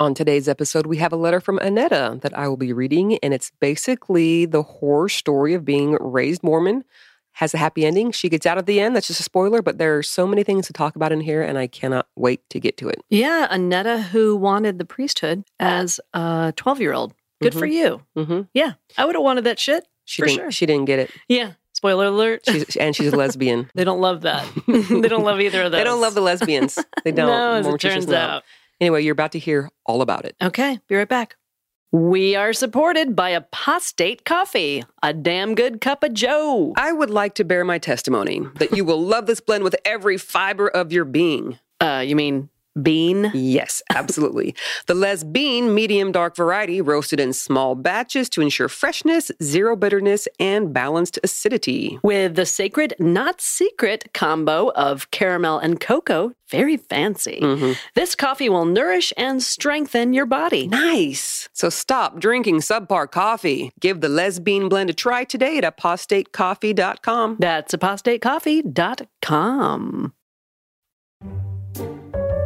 On today's episode, we have a letter from Annetta that I will be reading, and it's basically the horror story of being raised Mormon. Has a happy ending. She gets out at the end. That's just a spoiler, but there are so many things to talk about in here, and I cannot wait to get to it. Yeah, Annetta, who wanted the priesthood as a 12-year-old. Good for you. Yeah, I would have wanted that shit. She didn't get it. Yeah. Spoiler alert. She's a lesbian. They don't love that. They don't love either of those. They don't love the lesbians. They don't. No, as it turns out. Anyway, you're about to hear all about it. Okay, be right back. We are supported by Apostate Coffee, a damn good cup of joe. I would like to bear my testimony that you will love this blend with every fiber of your being. You mean bean? Yes, absolutely. The Les Bean medium dark variety, roasted in small batches to ensure freshness, zero bitterness, and balanced acidity. With the sacred, not secret combo of caramel and cocoa. Very fancy. This coffee will nourish and strengthen your body. Nice. So stop drinking subpar coffee. Give the Les Bean blend a try today at apostatecoffee.com. That's apostatecoffee.com.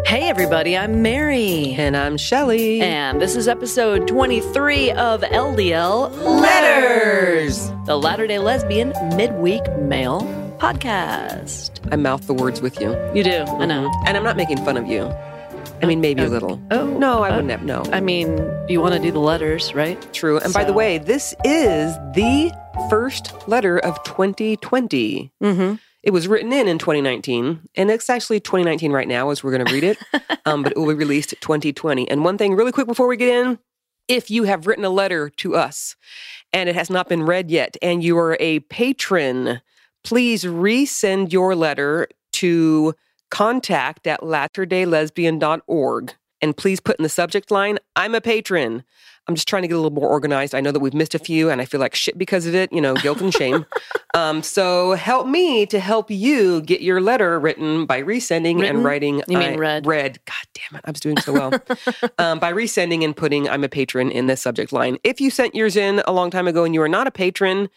Hey everybody, I'm Mary. And I'm Shelley. And this is episode 23 of LDL Letters, the Latter-day Lesbian Midweek Mail Podcast. I mouth the words with you. You do, I know. And I'm not making fun of you. I mean, maybe a little. Oh. No, I wouldn't have, no. I mean, you want to do the letters, right? True. And by the way, this is the first letter of 2020. It was written in 2019, and it's actually 2019 right now as we're going to read it, but it will be released 2020. And one thing really quick before we get in, if you have written a letter to us and it has not been read yet and you are a patron, please resend your letter to contact at latterdaylesbian.org. And please put in the subject line, I'm a patron. I'm just trying to get a little more organized. I know that we've missed a few, and I feel like shit because of it, you know, guilt and shame. So help me to help you get your letter written by resending and writing. You mean read? Read. God damn it, I was doing so well. By resending and putting I'm a patron in the subject line. If you sent yours in a long time ago and you are not a patron,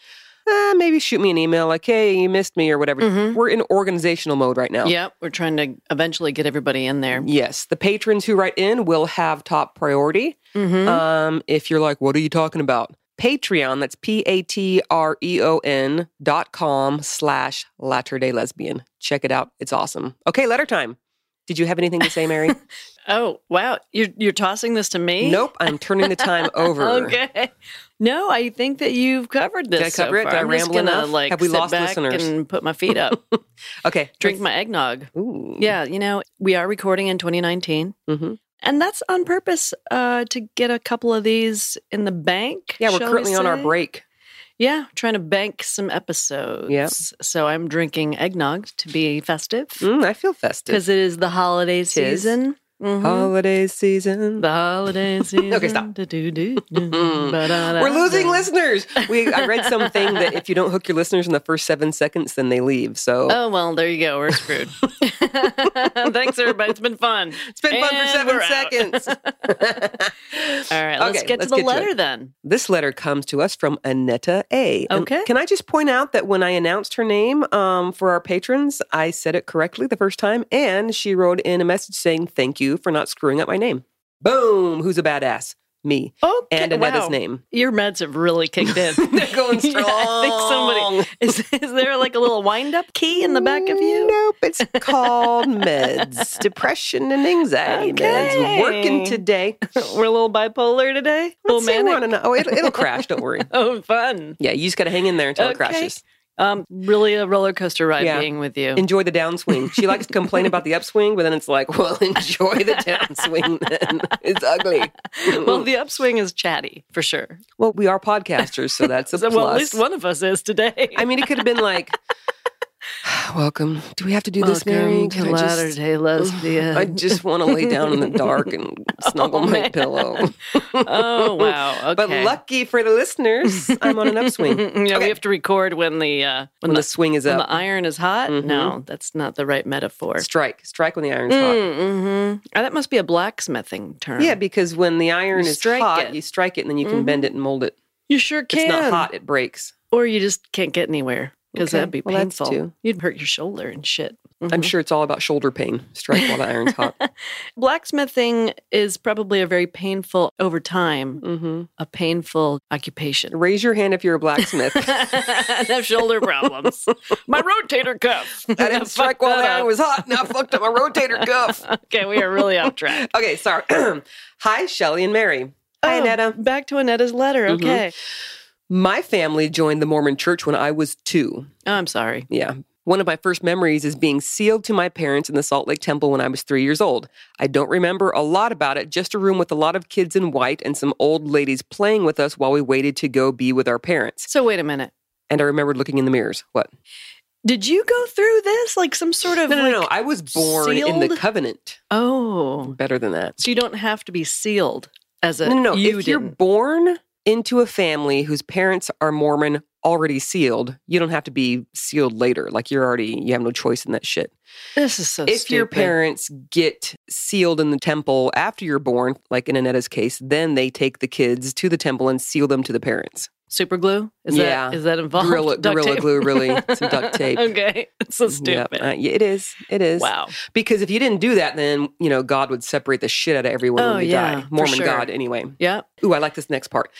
maybe shoot me an email like, hey, you missed me or whatever. We're in organizational mode right now. Yeah, we're trying to eventually get everybody in there. Yes, the patrons who write in will have top priority. If you're like, what are you talking about? Patreon, that's patreon.com/Latter-day Lesbian. Check it out. It's awesome. Okay, letter time. Did you have anything to say, Mary? Oh, wow. You're tossing this to me? Nope. I'm turning the time over. Okay. No, I think that you've covered this. Did I cover it? Did I ramble enough? Have we lost listeners? And put my feet up. Okay. Drink my eggnog. Ooh. Yeah. You know, we are recording in 2019. And that's on purpose to get a couple of these in the bank. Yeah, we're currently on our break. Yeah, trying to bank some episodes. Yep. So I'm drinking eggnog to be festive. I feel festive. Because it is the holiday season. Holiday season. The holiday season. Okay, stop. We're losing listeners. I read something that if you don't hook your listeners in the first 7 seconds, then they leave. So. Oh, well, there you go. We're screwed. Thanks, everybody. It's been fun. It's been fun for 7 seconds. All right, let's get to the letter then. This letter comes to us from Annetta A. Okay. And can I just point out that when I announced her name for our patrons, I said it correctly the first time, and she wrote in a message saying, thank you for not screwing up my name. Boom! Who's a badass? Me. Okay, and Annetta's name. Your meds have really kicked in. They're going strong. Yeah, I think somebody... Is there like a little wind-up key in the back of you? Nope. It's called meds. Depression and anxiety meds. Working today. We're a little bipolar today? A little manic? Oh, it'll crash. Don't worry. Oh, fun. Yeah, you just got to hang in there until it crashes. Really a roller coaster ride being with you. Enjoy the downswing. She likes to complain about the upswing, but then it's like, well, enjoy the downswing then. It's ugly. Well, the upswing is chatty, for sure. Well, we are podcasters, so that's a plus. Well, at least one of us is today. I mean, it could have been like... Welcome. Do we have to do this, Mary? To Latter-day Lesbian. I just want to lay down in the dark and snuggle my pillow. Oh, wow. Okay. But lucky for the listeners, I'm on an upswing. Yeah, we have to record when the swing is up. When the iron is hot? No, that's not the right metaphor. Strike when the iron's hot. Oh, that must be a blacksmithing term. Yeah, because when the iron is hot, you strike it and then you can bend it and mold it. You sure can. If it's not hot, it breaks. Or you just can't get anywhere. because that'd be painful. Well, you'd hurt your shoulder and shit. Mm-hmm. I'm sure it's all about shoulder pain. Strike while the iron's hot. Blacksmithing is probably a very painful, over time, a painful occupation. Raise your hand if you're a blacksmith. I have shoulder problems. My rotator cuff. I didn't strike while the iron was hot. Now I fucked up my rotator cuff. Okay, we are really off track. Okay, sorry. Hi, Shelley and Mary. Hi, Annetta. Back to Annetta's letter. Okay. My family joined the Mormon church when I was 2. Oh, I'm sorry. Yeah. One of my first memories is being sealed to my parents in the Salt Lake Temple when I was 3 years old. I don't remember a lot about it, just a room with a lot of kids in white and some old ladies playing with us while we waited to go be with our parents. So wait a minute. And I remembered looking in the mirrors. What? Did you go through this? Like some sort of... No. I was born sealed? In the covenant. Oh. Better than that. So you don't have to be sealed as a... No. If you're born... into a family whose parents are Mormon, already sealed. You don't have to be sealed later. Like you have no choice in that shit. This is so stupid. If your parents get sealed in the temple after you're born, like in Annetta's case, then they take the kids to the temple and seal them to the parents. Super glue? Is that involved? Gorilla glue, really. Some duct tape. Okay. It's so stupid. Yep. It is. It is. Wow. Because if you didn't do that, then, God would separate the shit out of everyone when you die. Mormon sure. God, anyway. Yeah. Ooh, I like this next part.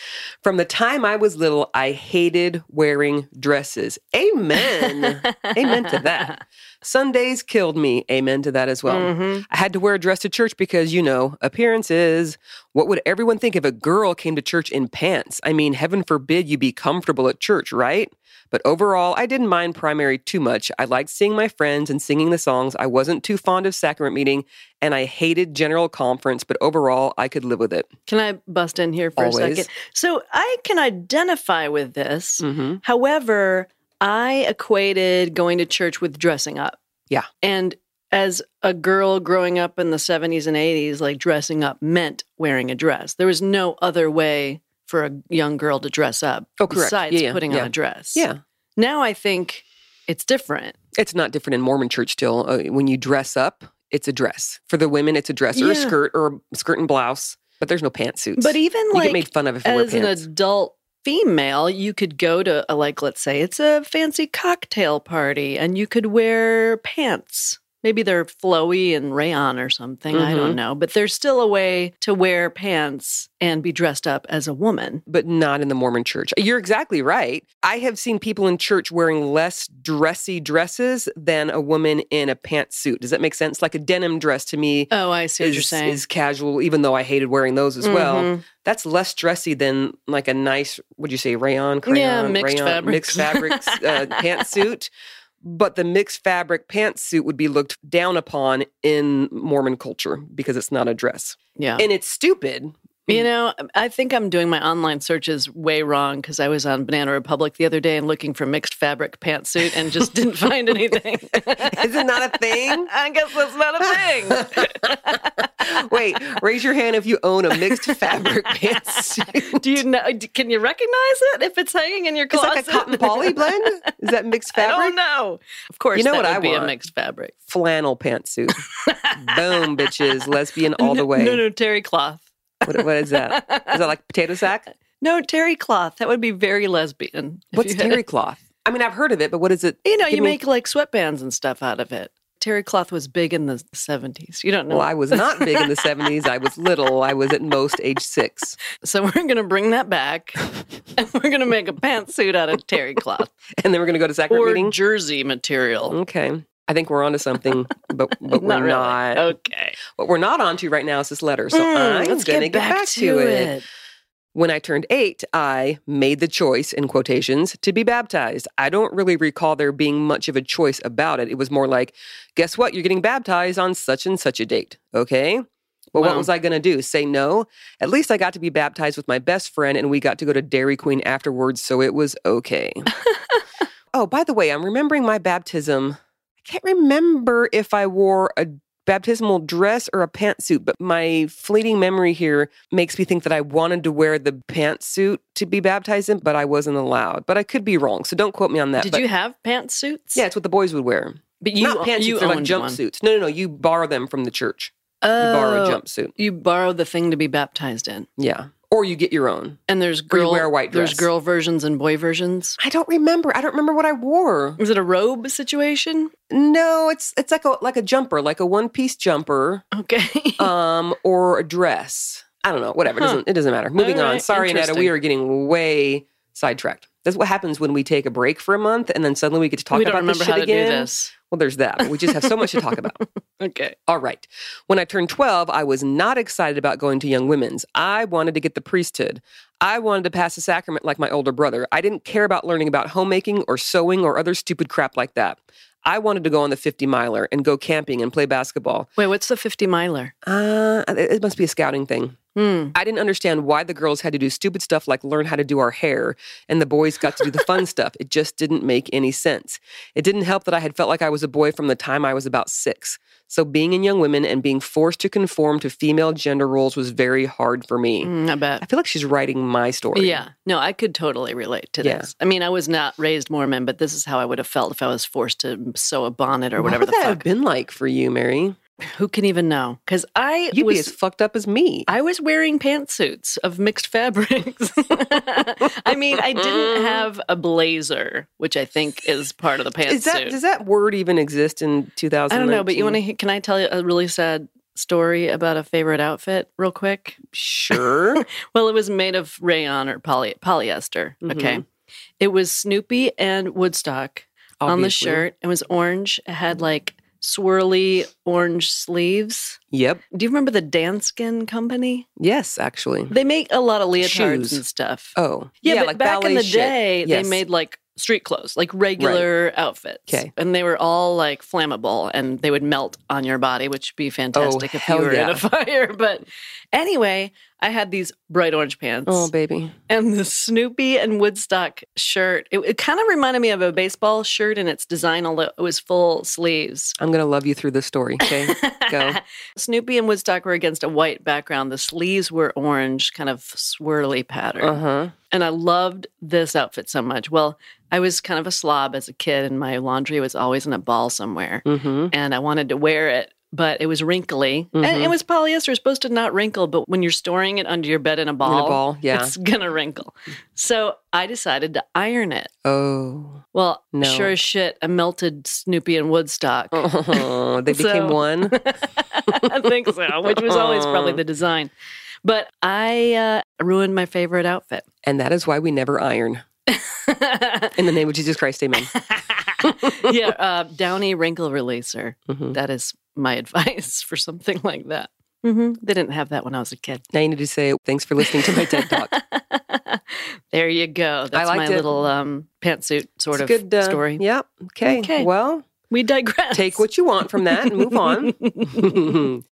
From the time I was little, I hated wearing dresses. Amen. Amen to that. Sundays killed me. Amen to that as well. Mm-hmm. I had to wear a dress to church because, appearances. What would everyone think if a girl came to church in pants? I mean, heaven forbid you be comfortable at church, right? But overall, I didn't mind primary too much. I liked seeing my friends and singing the songs. I wasn't too fond of sacrament meeting, and I hated general conference, but overall, I could live with it. Can I bust in here for a second? So I can identify with this. Mm-hmm. However, I equated going to church with dressing up. Yeah. And as a girl growing up in the 70s and 80s, like dressing up meant wearing a dress. There was no other way for a young girl to dress up besides putting on a dress. Yeah. Now I think it's different. It's not different in Mormon church still. When you dress up, it's a dress. For the women, it's a dress or a skirt or a skirt and blouse, but there's no pantsuits. But even you get made fun of if you wear pants. As an adult female, you could go to let's say it's a fancy cocktail party and you could wear pants. Maybe they're flowy and rayon or something. Mm-hmm. I don't know. But there's still a way to wear pants and be dressed up as a woman. But not in the Mormon church. You're exactly right. I have seen people in church wearing less dressy dresses than a woman in a pantsuit. Does that make sense? Like a denim dress to me. Oh, I see what you're saying. Is casual, even though I hated wearing those as well. That's less dressy than like a nice, what'd you say, rayon, crayon? Yeah, mixed fabrics pantsuit. But the mixed fabric pantsuit would be looked down upon in Mormon culture because it's not a dress. Yeah. And it's stupid. I think I'm doing my online searches way wrong because I was on Banana Republic the other day and looking for mixed fabric pantsuit and just didn't find anything. Is it not a thing? I guess that's not a thing. Wait, raise your hand if you own a mixed fabric pantsuit. Do you know? Can you recognize it if it's hanging in your closet? It's like a cotton poly blend? Is that mixed fabric? I don't know. Of course, I would want a mixed fabric. Flannel pantsuit. Boom, bitches. Lesbian all the way. No, terry cloth. What is that? Is that like potato sack? No, terry cloth. That would be very lesbian. What's terry cloth? I mean, I've heard of it, but what is it? You make like sweatbands and stuff out of it. Terry cloth was big in the 70s. You don't know. Well, I was not big in the 70s. I was little. I was at most age 6. So we're going to bring that back, and we're going to make a pantsuit out of terry cloth. And then we're going to go to sacrament meeting? Or jersey material. Okay. I think we're onto something, but we're not. Really. Okay. What we're not onto right now is this letter, so I'm going to get back to it. When I turned 8, I made the choice, in quotations, to be baptized. I don't really recall there being much of a choice about it. It was more like, guess what? You're getting baptized on such and such a date, okay? Well, wow. What was I going to do? Say no? At least I got to be baptized with my best friend, and we got to go to Dairy Queen afterwards, so it was okay. Oh, by the way, I'm remembering my baptism... can't remember if I wore a baptismal dress or a pantsuit, but my fleeting memory here makes me think that I wanted to wear the pantsuit to be baptized in, but I wasn't allowed. But I could be wrong, so don't quote me on that. Did you have pantsuits? Yeah, it's what the boys would wear. But not pantsuits, you they're like jumpsuits. No, you borrow them from the church. Oh, you borrow a jumpsuit. You borrow the thing to be baptized in. Yeah. or you get your own. And there's girl, or you wear a white dress. There's girl versions and boy versions. I don't remember. I don't remember what I wore. Was it a robe situation? No, it's like a jumper, like a one-piece jumper. Okay. Or a dress. I don't know. Whatever. Huh. It doesn't matter. Moving on. Sorry, Annetta. We are getting way sidetracked. That's what happens when we take a break for a month and then suddenly we get to talk about this shit again. We don't remember how to do this. Well, there's that. We just have so much to talk about. Okay. All right. When I turned 12, I was not excited about going to Young Women's. I wanted to get the priesthood. I wanted to pass the sacrament like my older brother. I didn't care about learning about homemaking or sewing or other stupid crap like that. I wanted to go on the 50-miler and go camping and play basketball. Wait, what's the 50-miler? It must be a scouting thing. I didn't understand why the girls had to do stupid stuff like learn how to do our hair, and the boys got to do the fun stuff. It just didn't make any sense. It didn't help that I had felt like I was a boy from the time I was about 6. So being in Young Women and being forced to conform to female gender roles was very hard for me. I bet. I feel like she's writing my story. Yeah. No, I could totally relate to this. I mean, I was not raised Mormon, but this is how I would have felt if I was forced to sew a bonnet or whatever the fuck. What would that have been like for you, Mary? Who can even know? Because You'd be as fucked up as me. I was wearing pantsuits of mixed fabrics. I mean, I didn't have a blazer, which I think is part of the pantsuit. Does that word even exist in 2019? I don't know, but can I tell you a really sad story about a favorite outfit real quick? Sure. Well, it was made of rayon or polyester, okay? It was Snoopy and Woodstock on the shirt. It was orange. It had like swirly orange sleeves. Yep. Do you remember the Danskin company? Yes, actually. They make a lot of leotards and stuff. Oh. Yeah, but like back in the day, they made like street clothes, like regular outfits. Okay. And they were all like flammable and they would melt on your body, which would be fantastic if you were in a fire. But anyway, I had these bright orange pants. Oh, baby. And the Snoopy and Woodstock shirt. It kind of reminded me of a baseball shirt in its design, although it was full sleeves. I'm going to love you through this story, okay? Go. Snoopy and Woodstock were against a white background. The sleeves were orange, kind of swirly pattern. Uh-huh. And I loved this outfit so much. Well, I was kind of a slob as a kid, and my laundry was always in a ball somewhere. Mm-hmm. And I wanted to wear it, but it was wrinkly. Mm-hmm. And it was polyester. It's supposed to not wrinkle, but when you're storing it under your bed in a ball, it's going to wrinkle. So I decided to iron it. Oh. Well, sure as shit, I melted Snoopy and Woodstock. Oh, they became one? I think so, which was always probably the design. But I ruined my favorite outfit. And that is why we never iron. In the name of Jesus Christ, amen. Yeah, Downy Wrinkle Releaser. Mm-hmm. That is my advice for something like that. Mm-hmm. They didn't have that when I was a kid. Now you need to say, thanks for listening to my TED Talk. There you go. That's my little pantsuit sort of good, story. Yeah, okay. Well, we digress. Take what you want from that and move on.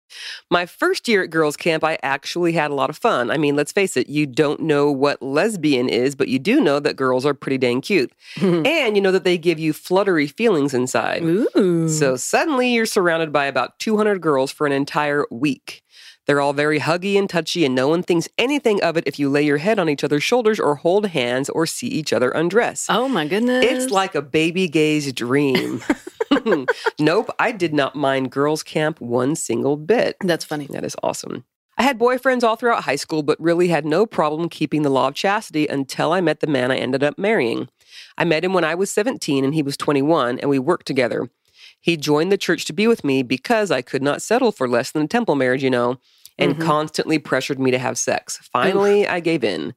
My first year at girls' camp, I actually had a lot of fun. I mean, let's face it, you don't know what lesbian is, but you do know that girls are pretty dang cute. And you know that they give you fluttery feelings inside. Ooh. So suddenly you're surrounded by about 200 girls for an entire week. They're all very huggy and touchy, and no one thinks anything of it if you lay your head on each other's shoulders or hold hands or see each other undress. Oh, my goodness. It's like a baby gay's dream. Nope, I did not mind girls' camp one single bit. That's funny. That is awesome. I had boyfriends all throughout high school, but really had no problem keeping the law of chastity until I met the man I ended up marrying. I met him when I was 17 and he was 21, and we worked together. He joined the church to be with me because I could not settle for less than a temple marriage, you know, and constantly pressured me to have sex. Finally, I gave in.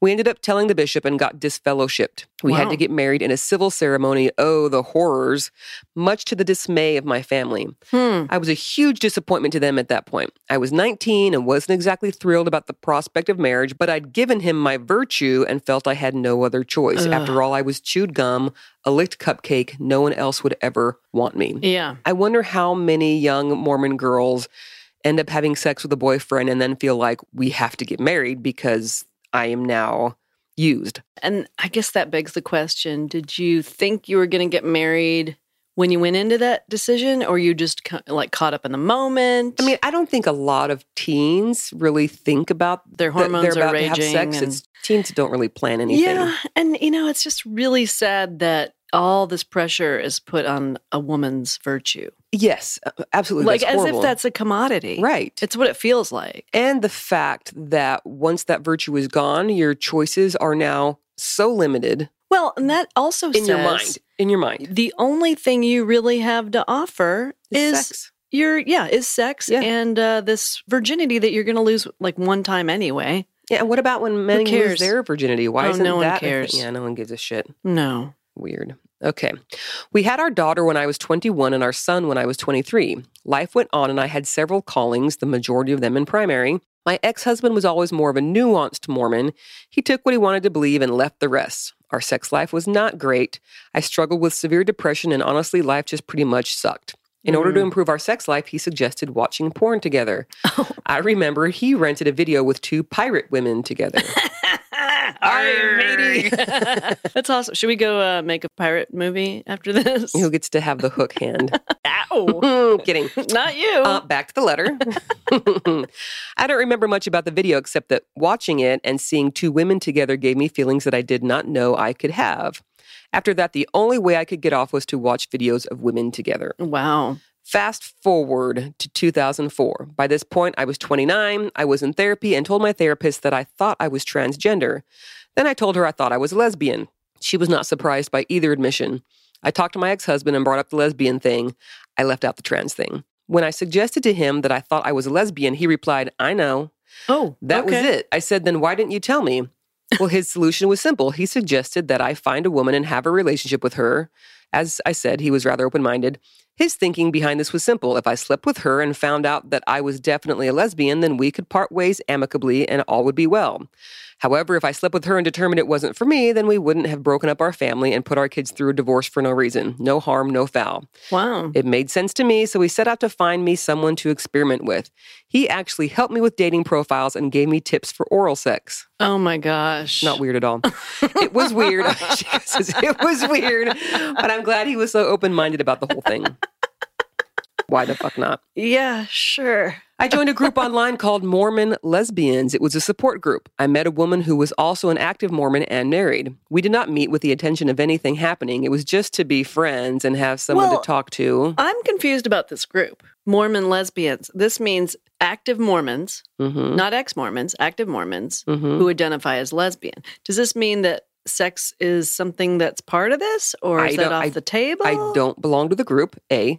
We ended up telling the bishop and got disfellowshipped. We had to get married in a civil ceremony. Oh, the horrors. Much to the dismay of my family. I was a huge disappointment to them at that point. I was 19 and wasn't exactly thrilled about the prospect of marriage, but I'd given him my virtue and felt I had no other choice. After all, I was chewed gum, a licked cupcake. No one else would ever want me. Yeah. I wonder how many young Mormon girls end up having sex with a boyfriend and then feel like we have to get married because I am now used. And I guess that begs the question, did you think you were going to get married when you went into that decision, or you just like caught up in the moment? I mean, I don't think a lot of teens really think about their hormones they're about to have sex. Teens don't really plan anything. Yeah, and you know, it's just really sad that all this pressure is put on a woman's virtue. Yes, absolutely. Like as if that's a commodity. Right. It's what it feels like. And the fact that once that virtue is gone, your choices are now so limited. Well, and that also in says... In your mind. The only thing you really have to offer is sex. And this virginity that you're going to lose like one time anyway. Yeah, and what about when men lose their virginity? Why isn't that? No one cares. Yeah, no one gives a shit. No. Weird. Okay. We had our daughter when I was 21 and our son when I was 23. Life went on and I had several callings, the majority of them in primary. My ex-husband was always more of a nuanced Mormon. He took what he wanted to believe and left the rest. Our sex life was not great. I struggled with severe depression and honestly, life just pretty much sucked. In order to improve our sex life, he suggested watching porn together. Oh. I remember he rented a video with two pirate women together. Arr, matey. That's awesome. Should we go make a pirate movie after this? Who gets to have the hook hand? Ow. Kidding. Not you. Back to the letter. I don't remember much about the video except that watching it and seeing two women together gave me feelings that I did not know I could have. After that, the only way I could get off was to watch videos of women together. Wow. Fast forward to 2004. By this point, I was 29. I was in therapy and told my therapist that I thought I was transgender. Then I told her I thought I was lesbian. She was not surprised by either admission. I talked to my ex-husband and brought up the lesbian thing. I left out the trans thing. When I suggested to him that I thought I was a lesbian, he replied, I know. Oh, that was it. I said, then why didn't you tell me? Well, his solution was simple. He suggested that I find a woman and have a relationship with her. As I said, he was rather open-minded. His thinking behind this was simple. If I slept with her and found out that I was definitely a lesbian, then we could part ways amicably and all would be well. However, if I slept with her and determined it wasn't for me, then we wouldn't have broken up our family and put our kids through a divorce for no reason. No harm, no foul. Wow. It made sense to me, so he set out to find me someone to experiment with. He actually helped me with dating profiles and gave me tips for oral sex. Oh my gosh. Not weird at all. It was weird. It was weird. But I'm glad he was so open-minded about the whole thing. Why the fuck not? Yeah, sure. I joined a group online called Mormon Lesbians. It was a support group. I met a woman who was also an active Mormon and married. We did not meet with the intention of anything happening. It was just to be friends and have someone to talk to. I'm confused about this group, Mormon Lesbians. This means active Mormons, not ex-Mormons, active Mormons who identify as lesbian. Does this mean that sex is something that's part of this, or is that off the table? I don't belong to the group, A.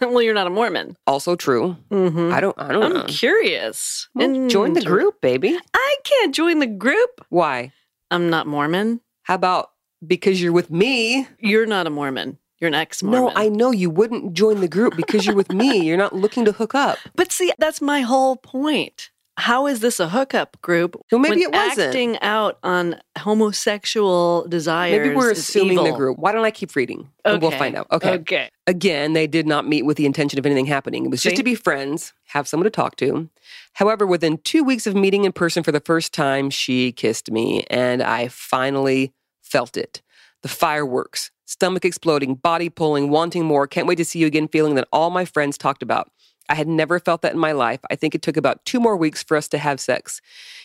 Well, you're not a Mormon. Also true. I don't know. I'm curious. Well, join the group, baby. I can't join the group. Why? I'm not Mormon. How about because you're with me? You're not a Mormon. You're an ex-Mormon. No, I know you wouldn't join the group because you're with me. You're not looking to hook up. But see, that's my whole point. How is this a hookup group? Well, maybe it wasn't. Acting out on homosexual desires. Maybe we're assuming evil. The group. Why don't I keep reading? Okay. And we'll find out. Okay. Again, they did not meet with the intention of anything happening. It was just to be friends, have someone to talk to. However, within 2 weeks of meeting in person for the first time, she kissed me, and I finally felt it. The fireworks, stomach exploding, body pulling, wanting more, can't wait to see you again, feeling that all my friends talked about. I had never felt that in my life. I think it took about 2 more weeks for us to have sex.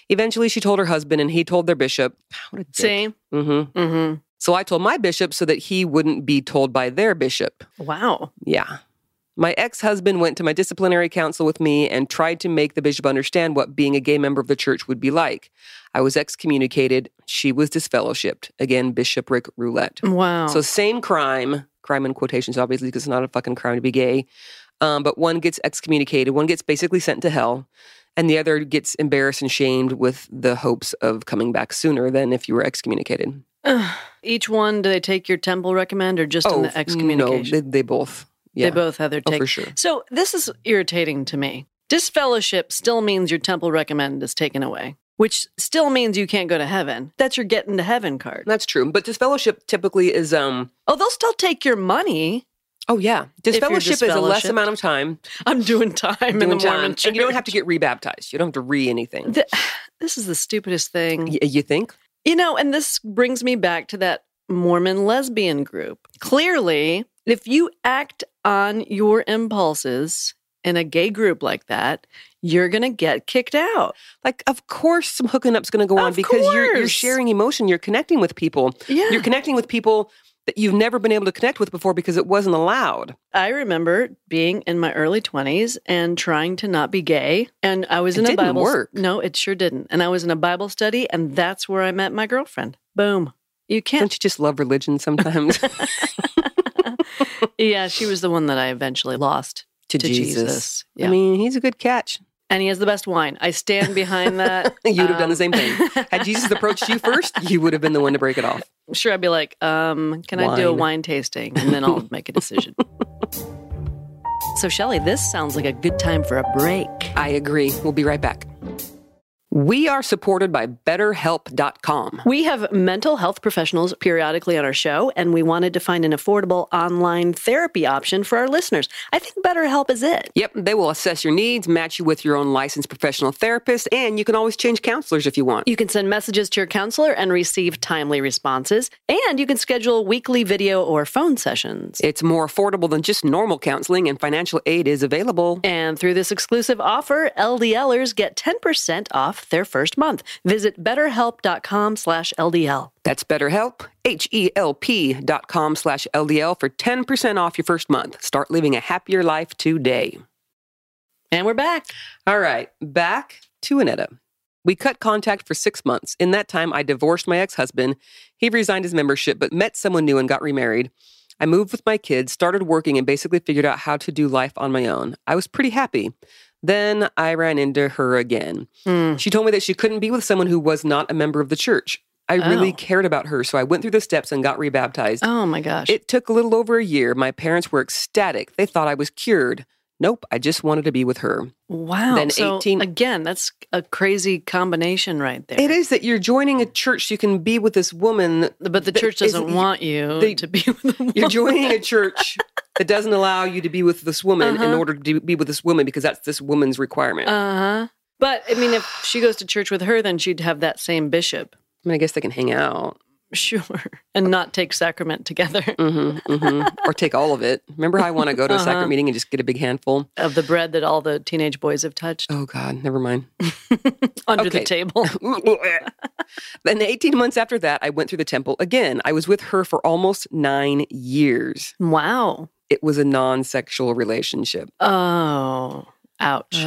Eventually, she told her husband, and he told their bishop. What a dick. See? So I told my bishop so that he wouldn't be told by their bishop. Wow. Yeah. My ex-husband went to my disciplinary council with me and tried to make the bishop understand what being a gay member of the church would be like. I was excommunicated. She was disfellowshipped. Again, bishopric roulette. Wow. So same crime. Crime in quotations, obviously, because it's not a fucking crime to be gay. But one gets excommunicated, one gets basically sent to hell, and the other gets embarrassed and shamed with the hopes of coming back sooner than if you were excommunicated. Each one, do they take your temple recommend or just in the excommunication? No, they both. Yeah. They both have their take. Oh, for sure. So this is irritating to me. Disfellowship still means your temple recommend is taken away, which still means you can't go to heaven. That's your get into heaven card. That's true. But disfellowship typically is... Oh, they'll still take your money. Oh, yeah. Disfellowship is a less amount of time. I'm doing time in the Mormon church. And you don't have to get rebaptized. You don't have to re-anything. This is the stupidest thing. You think? You know, and this brings me back to that Mormon lesbian group. Clearly, if you act on your impulses in a gay group like that, you're going to get kicked out. Like, of course, some hooking up's going to go on because you're sharing emotion. You're connecting with people. Yeah. You're connecting with people that you've never been able to connect with before because it wasn't allowed. I remember being in my early 20s and trying to not be gay. And I was in a Bible study. No, it sure didn't. And I was in a Bible study, and that's where I met my girlfriend. Boom. You can't. Don't you just love religion sometimes? Yeah, she was the one that I eventually lost to Jesus. Yeah. I mean, he's a good catch. And he has the best wine. I stand behind that. You'd have done the same thing. Had Jesus approached you first, you would have been the one to break it off. Sure, I'd be like, I do a wine tasting? And then I'll make a decision. So, Shelley, this sounds like a good time for a break. I agree. We'll be right back. We are supported by BetterHelp.com. We have mental health professionals periodically on our show, and we wanted to find an affordable online therapy option for our listeners. I think BetterHelp is it. Yep, they will assess your needs, match you with your own licensed professional therapist, and you can always change counselors if you want. You can send messages to your counselor and receive timely responses, and you can schedule weekly video or phone sessions. It's more affordable than just normal counseling, and financial aid is available. And through this exclusive offer, LDLers get 10% off their first month. Visit betterhelp.com/LDL. That's BetterHelp, HELP.com/LDL for 10% off your first month. Start living a happier life today. And we're back. All right, back to Annetta. We cut contact for 6 months. In that time, I divorced my ex-husband. He resigned his membership, but met someone new and got remarried. I moved with my kids, started working, and basically figured out how to do life on my own. I was pretty happy. Then I ran into her again. Mm. She told me that she couldn't be with someone who was not a member of the church. I really cared about her, so I went through the steps and got rebaptized. Oh, my gosh. It took a little over a year. My parents were ecstatic. They thought I was cured. Nope, I just wanted to be with her. Wow. Then again, that's a crazy combination right there. It is that you're joining a church so you can be with this woman. But the church doesn't want you to be with a woman. You're joining a church that doesn't allow you to be with this woman in order to be with this woman because that's this woman's requirement. Uh-huh. But, I mean, if she goes to church with her, then she'd have that same bishop. I mean, I guess they can hang out. Sure. And not take sacrament together. Or take all of it. Remember how I want to go to a sacrament meeting and just get a big handful? Of the bread that all the teenage boys have touched. Oh, God. Never mind. Under the table. Then 18 months after that, I went through the temple again. I was with her for almost 9 years. Wow. It was a non-sexual relationship. Oh, ouch.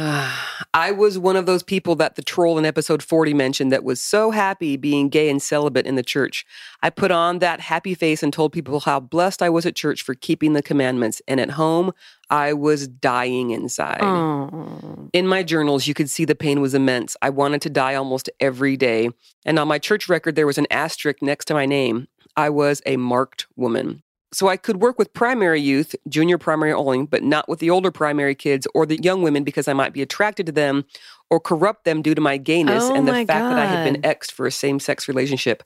I was one of those people that the troll in episode 40 mentioned that was so happy being gay and celibate in the church. I put on that happy face and told people how blessed I was at church for keeping the commandments. And at home, I was dying inside. Oh. In my journals, you could see the pain was immense. I wanted to die almost every day. And on my church record, there was an asterisk next to my name. I was a marked woman. So I could work with primary youth, junior primary only, but not with the older primary kids or the young women because I might be attracted to them or corrupt them due to my gayness and the fact that I had been exed for a same-sex relationship.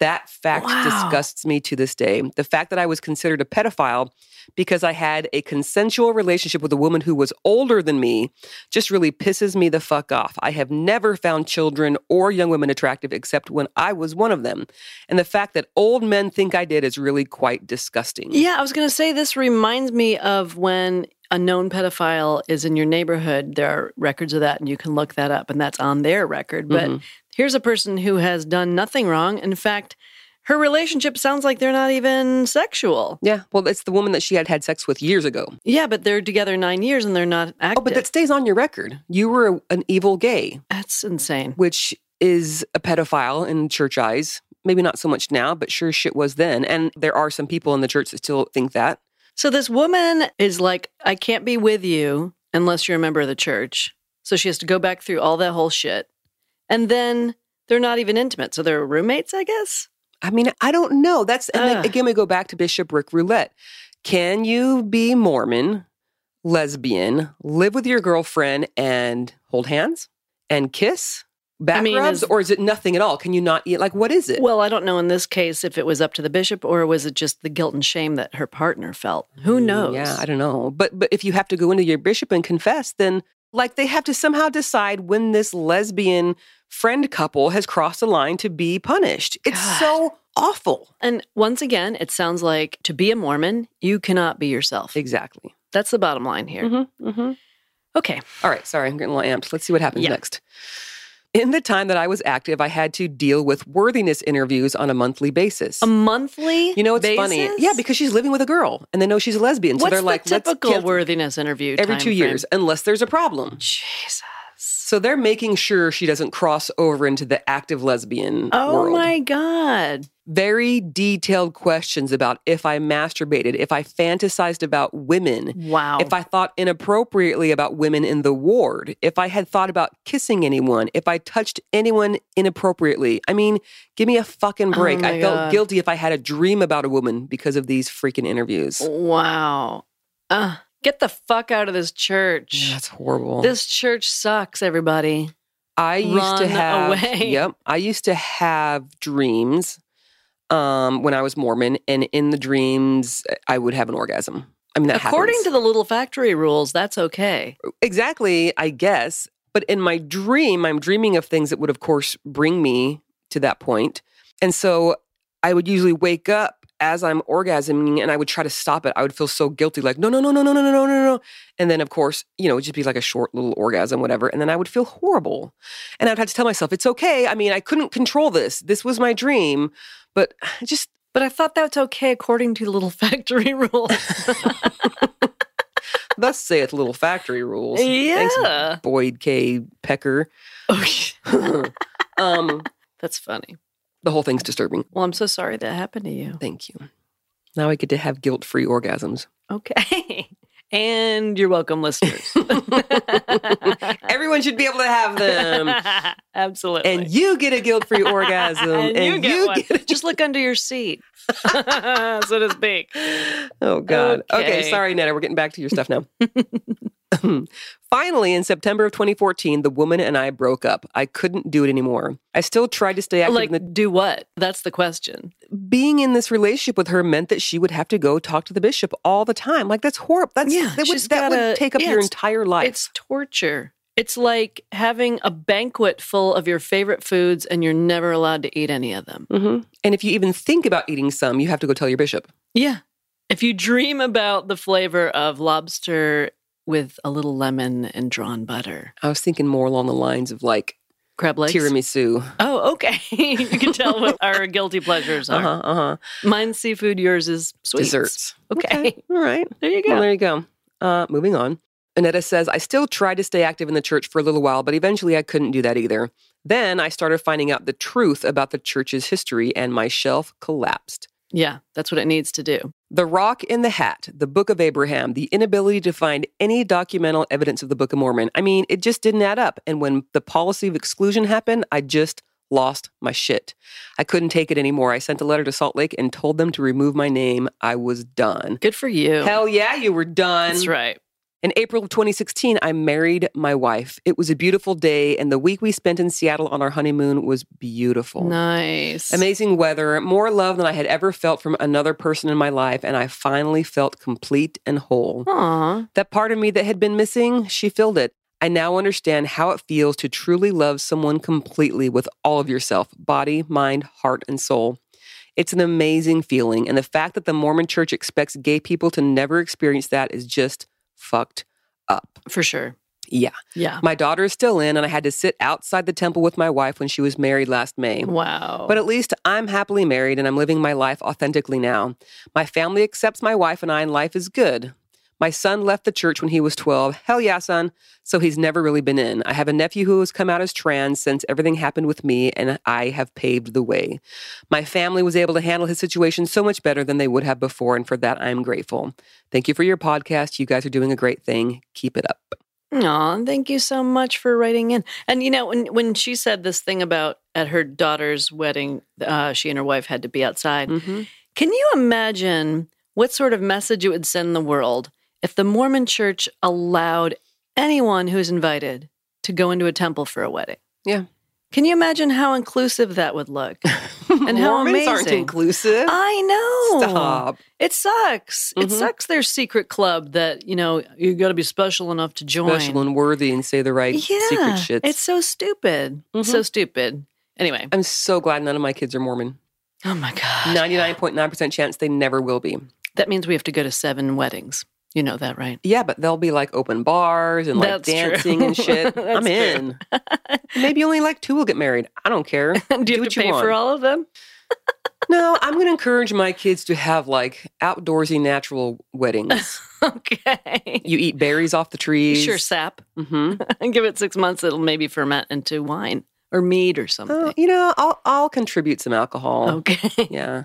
That fact disgusts me to this day. The fact that I was considered a pedophile because I had a consensual relationship with a woman who was older than me just really pisses me the fuck off. I have never found children or young women attractive except when I was one of them. And the fact that old men think I did is really quite disgusting. Yeah, I was going to say this reminds me of when a known pedophile is in your neighborhood. There are records of that, and you can look that up, and that's on their record. But here's a person who has done nothing wrong. In fact, her relationship sounds like they're not even sexual. Yeah. Well, it's the woman that she had sex with years ago. Yeah, but they're together 9 years and they're not active. Oh, but that stays on your record. You were an evil gay. That's insane. Which is a pedophile in church eyes. Maybe not so much now, but sure shit was then. And there are some people in the church that still think that. So this woman is like, I can't be with you unless you're a member of the church. So she has to go back through all that whole shit. And then they're not even intimate. So they're roommates, I guess? I mean, I don't know. Again, we go back to Bishopric Roulette. Can you be Mormon, lesbian, live with your girlfriend, and hold hands and kiss? Back rubs? Or is it nothing at all? Can you not eat? Like, what is it? Well, I don't know in this case if it was up to the bishop or was it just the guilt and shame that her partner felt. Who knows? Yeah, I don't know. But if you have to go into your bishop and confess, then like they have to somehow decide when this lesbian friend couple has crossed the line to be punished. It's so awful. And once again, it sounds like to be a Mormon, you cannot be yourself. Exactly. That's the bottom line here. Okay. All right. Sorry, I'm getting a little amped. Let's see what happens next. In the time that I was active, I had to deal with worthiness interviews on a monthly basis. A monthly basis? You know, it's funny. Yeah, because she's living with a girl, and they know she's a lesbian. So they're like, let's cancel. What's the typical worthiness interview every 2 years, unless there's a problem. Jesus. So they're making sure she doesn't cross over into the active lesbian world. Oh, my God. Very detailed questions about if I masturbated, if I fantasized about women. Wow. If I thought inappropriately about women in the ward, if I had thought about kissing anyone, if I touched anyone inappropriately. I mean, give me a fucking break. I felt guilty if I had a dream about a woman because of these freaking interviews. Wow. Get the fuck out of this church. Yeah, that's horrible. This church sucks, everybody. I used to have dreams when I was Mormon, and in the dreams, I would have an orgasm. I mean, that happens. According to the Little Factory rules, that's okay. Exactly, I guess. But in my dream, I'm dreaming of things that would, of course, bring me to that point. And so I would usually wake up as I'm orgasming, and I would try to stop it. I would feel so guilty, like, no. And then, of course, you know, it'd just be like a short little orgasm, whatever. And then I would feel horrible. And I'd have to tell myself, it's okay. I mean, I couldn't control this. This was my dream. But I thought that's okay according to Little Factory rules. Thus saith Little Factory rules. Yeah. Thanks, Boyd K. Pecker. Okay. That's funny. The whole thing's disturbing. Well, I'm so sorry that happened to you. Thank you. Now I get to have guilt-free orgasms. Okay. And you're welcome, listeners. Everyone should be able to have them. Absolutely. And you get a guilt-free orgasm. and you get one. Just look under your seat, so to speak. Oh, God. Okay, sorry, Netta. We're getting back to your stuff now. Finally, in September of 2014, the woman and I broke up. I couldn't do it anymore. I still tried to stay active. Like, do what? That's the question. Being in this relationship with her meant that she would have to go talk to the bishop all the time. Like, that's horrible. That would take up your entire life. It's torture. It's like having a banquet full of your favorite foods and you're never allowed to eat any of them. Mm-hmm. And if you even think about eating some, you have to go tell your bishop. Yeah. If you dream about the flavor of lobster with a little lemon and drawn butter. I was thinking more along the lines of like crab legs, tiramisu. Oh, okay. You can tell what our guilty pleasures are. Mine's seafood, yours is sweets. Desserts. Okay. All right. There you go. Moving on. Annetta says, I still tried to stay active in the church for a little while, but eventually I couldn't do that either. Then I started finding out the truth about the church's history and my shelf collapsed. Yeah, that's what it needs to do. The Rock in the Hat, the Book of Abraham, the inability to find any documental evidence of the Book of Mormon. I mean, it just didn't add up. And when the policy of exclusion happened, I just lost my shit. I couldn't take it anymore. I sent a letter to Salt Lake and told them to remove my name. I was done. Good for you. Hell yeah, you were done. That's right. In April of 2016, I married my wife. It was a beautiful day, and the week we spent in Seattle on our honeymoon was beautiful. Nice. Amazing weather, more love than I had ever felt from another person in my life, and I finally felt complete and whole. Aww. That part of me that had been missing, she filled it. I now understand how it feels to truly love someone completely with all of yourself, body, mind, heart, and soul. It's an amazing feeling, and the fact that the Mormon Church expects gay people to never experience that is just fucked up. For sure. Yeah. My daughter is still in, and I had to sit outside the temple with my wife when she was married last May. Wow. But at least I'm happily married, and I'm living my life authentically now. My family accepts my wife and I, and life is good. My son left the church when he was 12. Hell yeah, son. So he's never really been in. I have a nephew who has come out as trans since everything happened with me, and I have paved the way. My family was able to handle his situation so much better than they would have before, and for that, I'm grateful. Thank you for your podcast. You guys are doing a great thing. Keep it up. Aw, thank you so much for writing in. And, you know, when she said this thing about at her daughter's wedding, she and her wife had to be outside. Mm-hmm. Can you imagine what sort of message it would send the world if the Mormon Church allowed anyone who's invited to go into a temple for a wedding? Yeah. Can you imagine how inclusive that would look? And how Mormons amazing. Aren't inclusive. I know. Stop. It sucks. Mm-hmm. It sucks their secret club that, you know, you got to be special enough to join. Special and worthy and say the right secret shits. It's so stupid. Mm-hmm. So stupid. Anyway. I'm so glad none of my kids are Mormon. Oh, my God. 99.9% chance they never will be. That means we have to go to 7 weddings. You know that, right? Yeah, but there'll be like open bars and like dancing and shit. I'm in. Maybe only like 2 will get married. I don't care. Do you have to pay for all of them? No, I'm going to encourage my kids to have like outdoorsy, natural weddings. Okay. You eat berries off the trees. Sure, sap. Mm-hmm. And give it 6 months, it'll maybe ferment into wine or mead or something. You know, I'll contribute some alcohol. Okay. Yeah.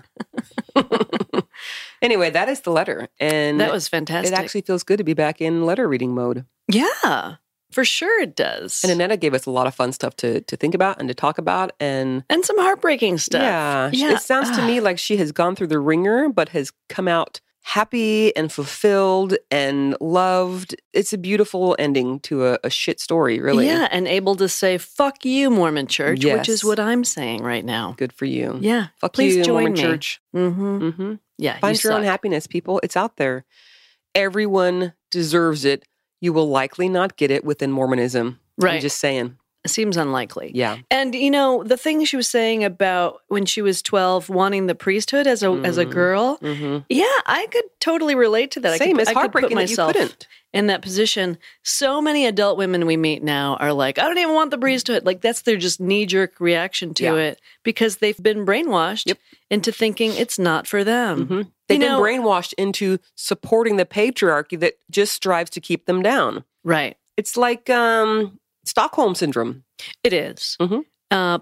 Anyway, that is the letter. And that was fantastic. It actually feels good to be back in letter reading mode. Yeah. For sure it does. And Annetta gave us a lot of fun stuff to think about and to talk about. And some heartbreaking stuff. Yeah. It sounds to me like she has gone through the ringer, but has come out happy and fulfilled and loved. It's a beautiful ending to a shit story, really. Yeah, and able to say, fuck you, Mormon Church, yes. Which is what I'm saying right now. Good for you. Yeah. Fuck Please you, join Mormon me. Church. Mm-hmm. Mm-hmm. Yeah, Find your own happiness, people. It's out there. Everyone deserves it. You will likely not get it within Mormonism. Right. I'm just saying. It seems unlikely. Yeah. And, you know, the thing she was saying about when she was 12 wanting the priesthood as a girl, yeah, I could totally relate to that. Same. It's heartbreaking that you couldn't. In that position. So many adult women we meet now are like, I don't even want the priesthood. Like, that's their just knee-jerk reaction to it because they've been brainwashed into thinking it's not for them. Mm-hmm. They've been brainwashed into supporting the patriarchy that just strives to keep them down. Right. It's like Stockholm Syndrome. It is. Mm-hmm.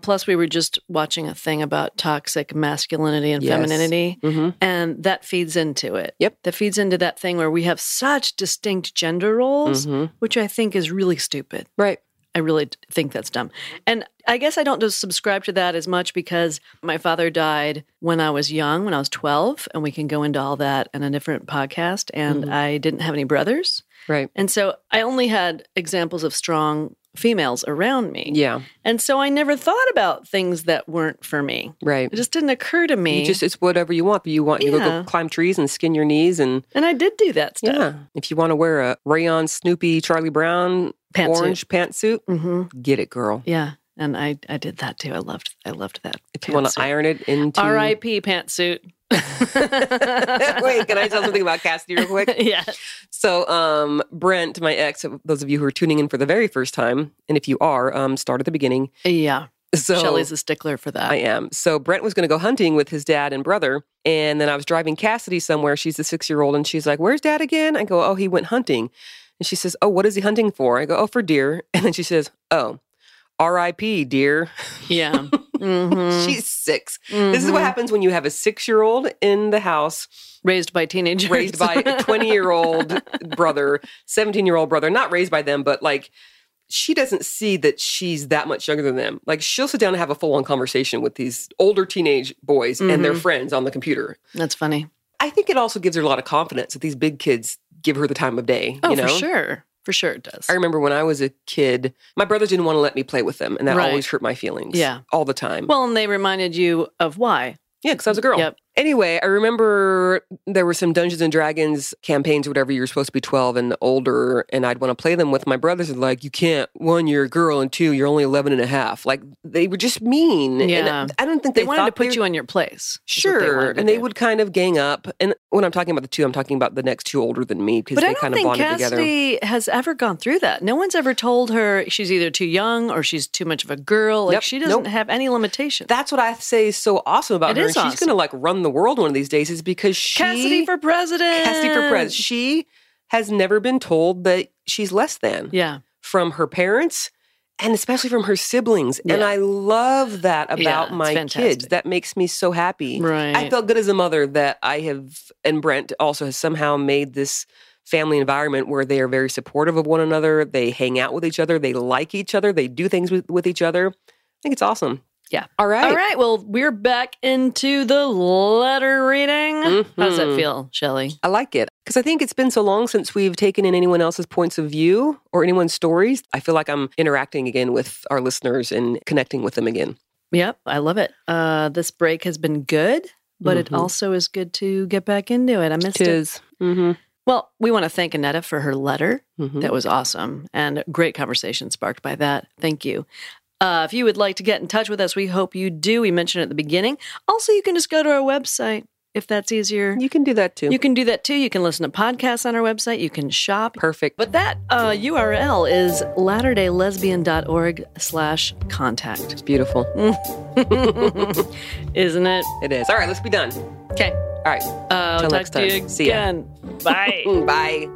Plus, we were just watching a thing about toxic masculinity and femininity, and that feeds into it. Yep. That feeds into that thing where we have such distinct gender roles, which I think is really stupid. Right. I really think that's dumb. And I guess I don't just subscribe to that as much because my father died when I was young, when I was 12, and we can go into all that in a different podcast, and I didn't have any brothers. Right. And so I only had examples of strong females around me. Yeah. And so I never thought about things that weren't for me. Right. It just didn't occur to me. It's whatever you want. But you want you go climb trees and skin your knees and I did do that stuff. Yeah. If you want to wear a rayon Snoopy Charlie Brown orange pantsuit, get it, girl. Yeah. And I did that too. I loved that. If you want to iron it into R.I.P. pantsuit. Wait, can I tell something about Cassidy real quick? Yeah. So Brent, my ex, those of you who are tuning in for the very first time, and if you are, start at the beginning. Yeah. So Shelley's a stickler for that. I am. So Brent was going to go hunting with his dad and brother, and then I was driving Cassidy somewhere. She's the 6-year-old, and she's like, "Where's Dad again?" I go, "Oh, he went hunting." And she says, "Oh, what is he hunting for?" I go, "Oh, for deer." And then she says, "Oh, R.I.P. deer." Yeah. Mm-hmm. She's 6. Mm-hmm. This is what happens when you have a 6-year-old in the house. Raised by teenagers. Raised by a 20-year-old brother, 17-year-old brother. Not raised by them, but like she doesn't see that she's that much younger than them. Like she'll sit down and have a full-on conversation with these older teenage boys and their friends on the computer. That's funny. I think it also gives her a lot of confidence that these big kids give her the time of day. Oh, you know? For sure. For sure it does. I remember when I was a kid, my brothers didn't want to let me play with them, and that always hurt my feelings. Yeah. All the time. Well, and they reminded you of why. Yeah, because I was a girl. Yep. Anyway, I remember there were some Dungeons & Dragons campaigns or whatever. You're supposed to be 12 and older, and I'd want to play them with my brothers. And like, you can't. 1, you're a girl, and 2, you're only 11 and a half. Like, they were just mean. Yeah. And I don't think they wanted to put you in your place. Sure. And they would kind of gang up. And when I'm talking about the 2, I'm talking about the next 2 older than me because they kind of bonded together. But I don't think Cassidy has ever gone through that. No one's ever told her she's either too young or she's too much of a girl. Like, she doesn't have any limitations. That's what I say is so awesome about her. It is awesome. She's going to, like, run the world one of these days is because she... Cassidy for president! Cassidy for president. She has never been told that she's less than. Yeah. From her parents, and especially from her siblings. Yeah. And I love that about my kids. That makes me so happy. Right. I felt good as a mother that I have, and Brent also has somehow made this family environment where they are very supportive of one another. They hang out with each other. They like each other. They do things with each other. I think it's awesome. Yeah. All right. Well, we're back into the letter reading. Mm-hmm. How does that feel, Shelley? I like it because I think it's been so long since we've taken in anyone else's points of view or anyone's stories. I feel like I'm interacting again with our listeners and connecting with them again. Yep. I love it. This break has been good, but it also is good to get back into it. I missed it. Mm-hmm. Well, we want to thank Annetta for her letter. Mm-hmm. That was awesome and great conversation sparked by that. Thank you. If you would like to get in touch with us, we hope you do. We mentioned it at the beginning. Also, you can just go to our website. if that's easier. You can do that too. You can do that too. You can listen to podcasts on our website. You can shop. Perfect. But that URL is latterdaylesbian.org/contact. It's beautiful. Isn't it? It is. All right, let's be done. Okay. All right. Till next time. See ya. Bye. Bye.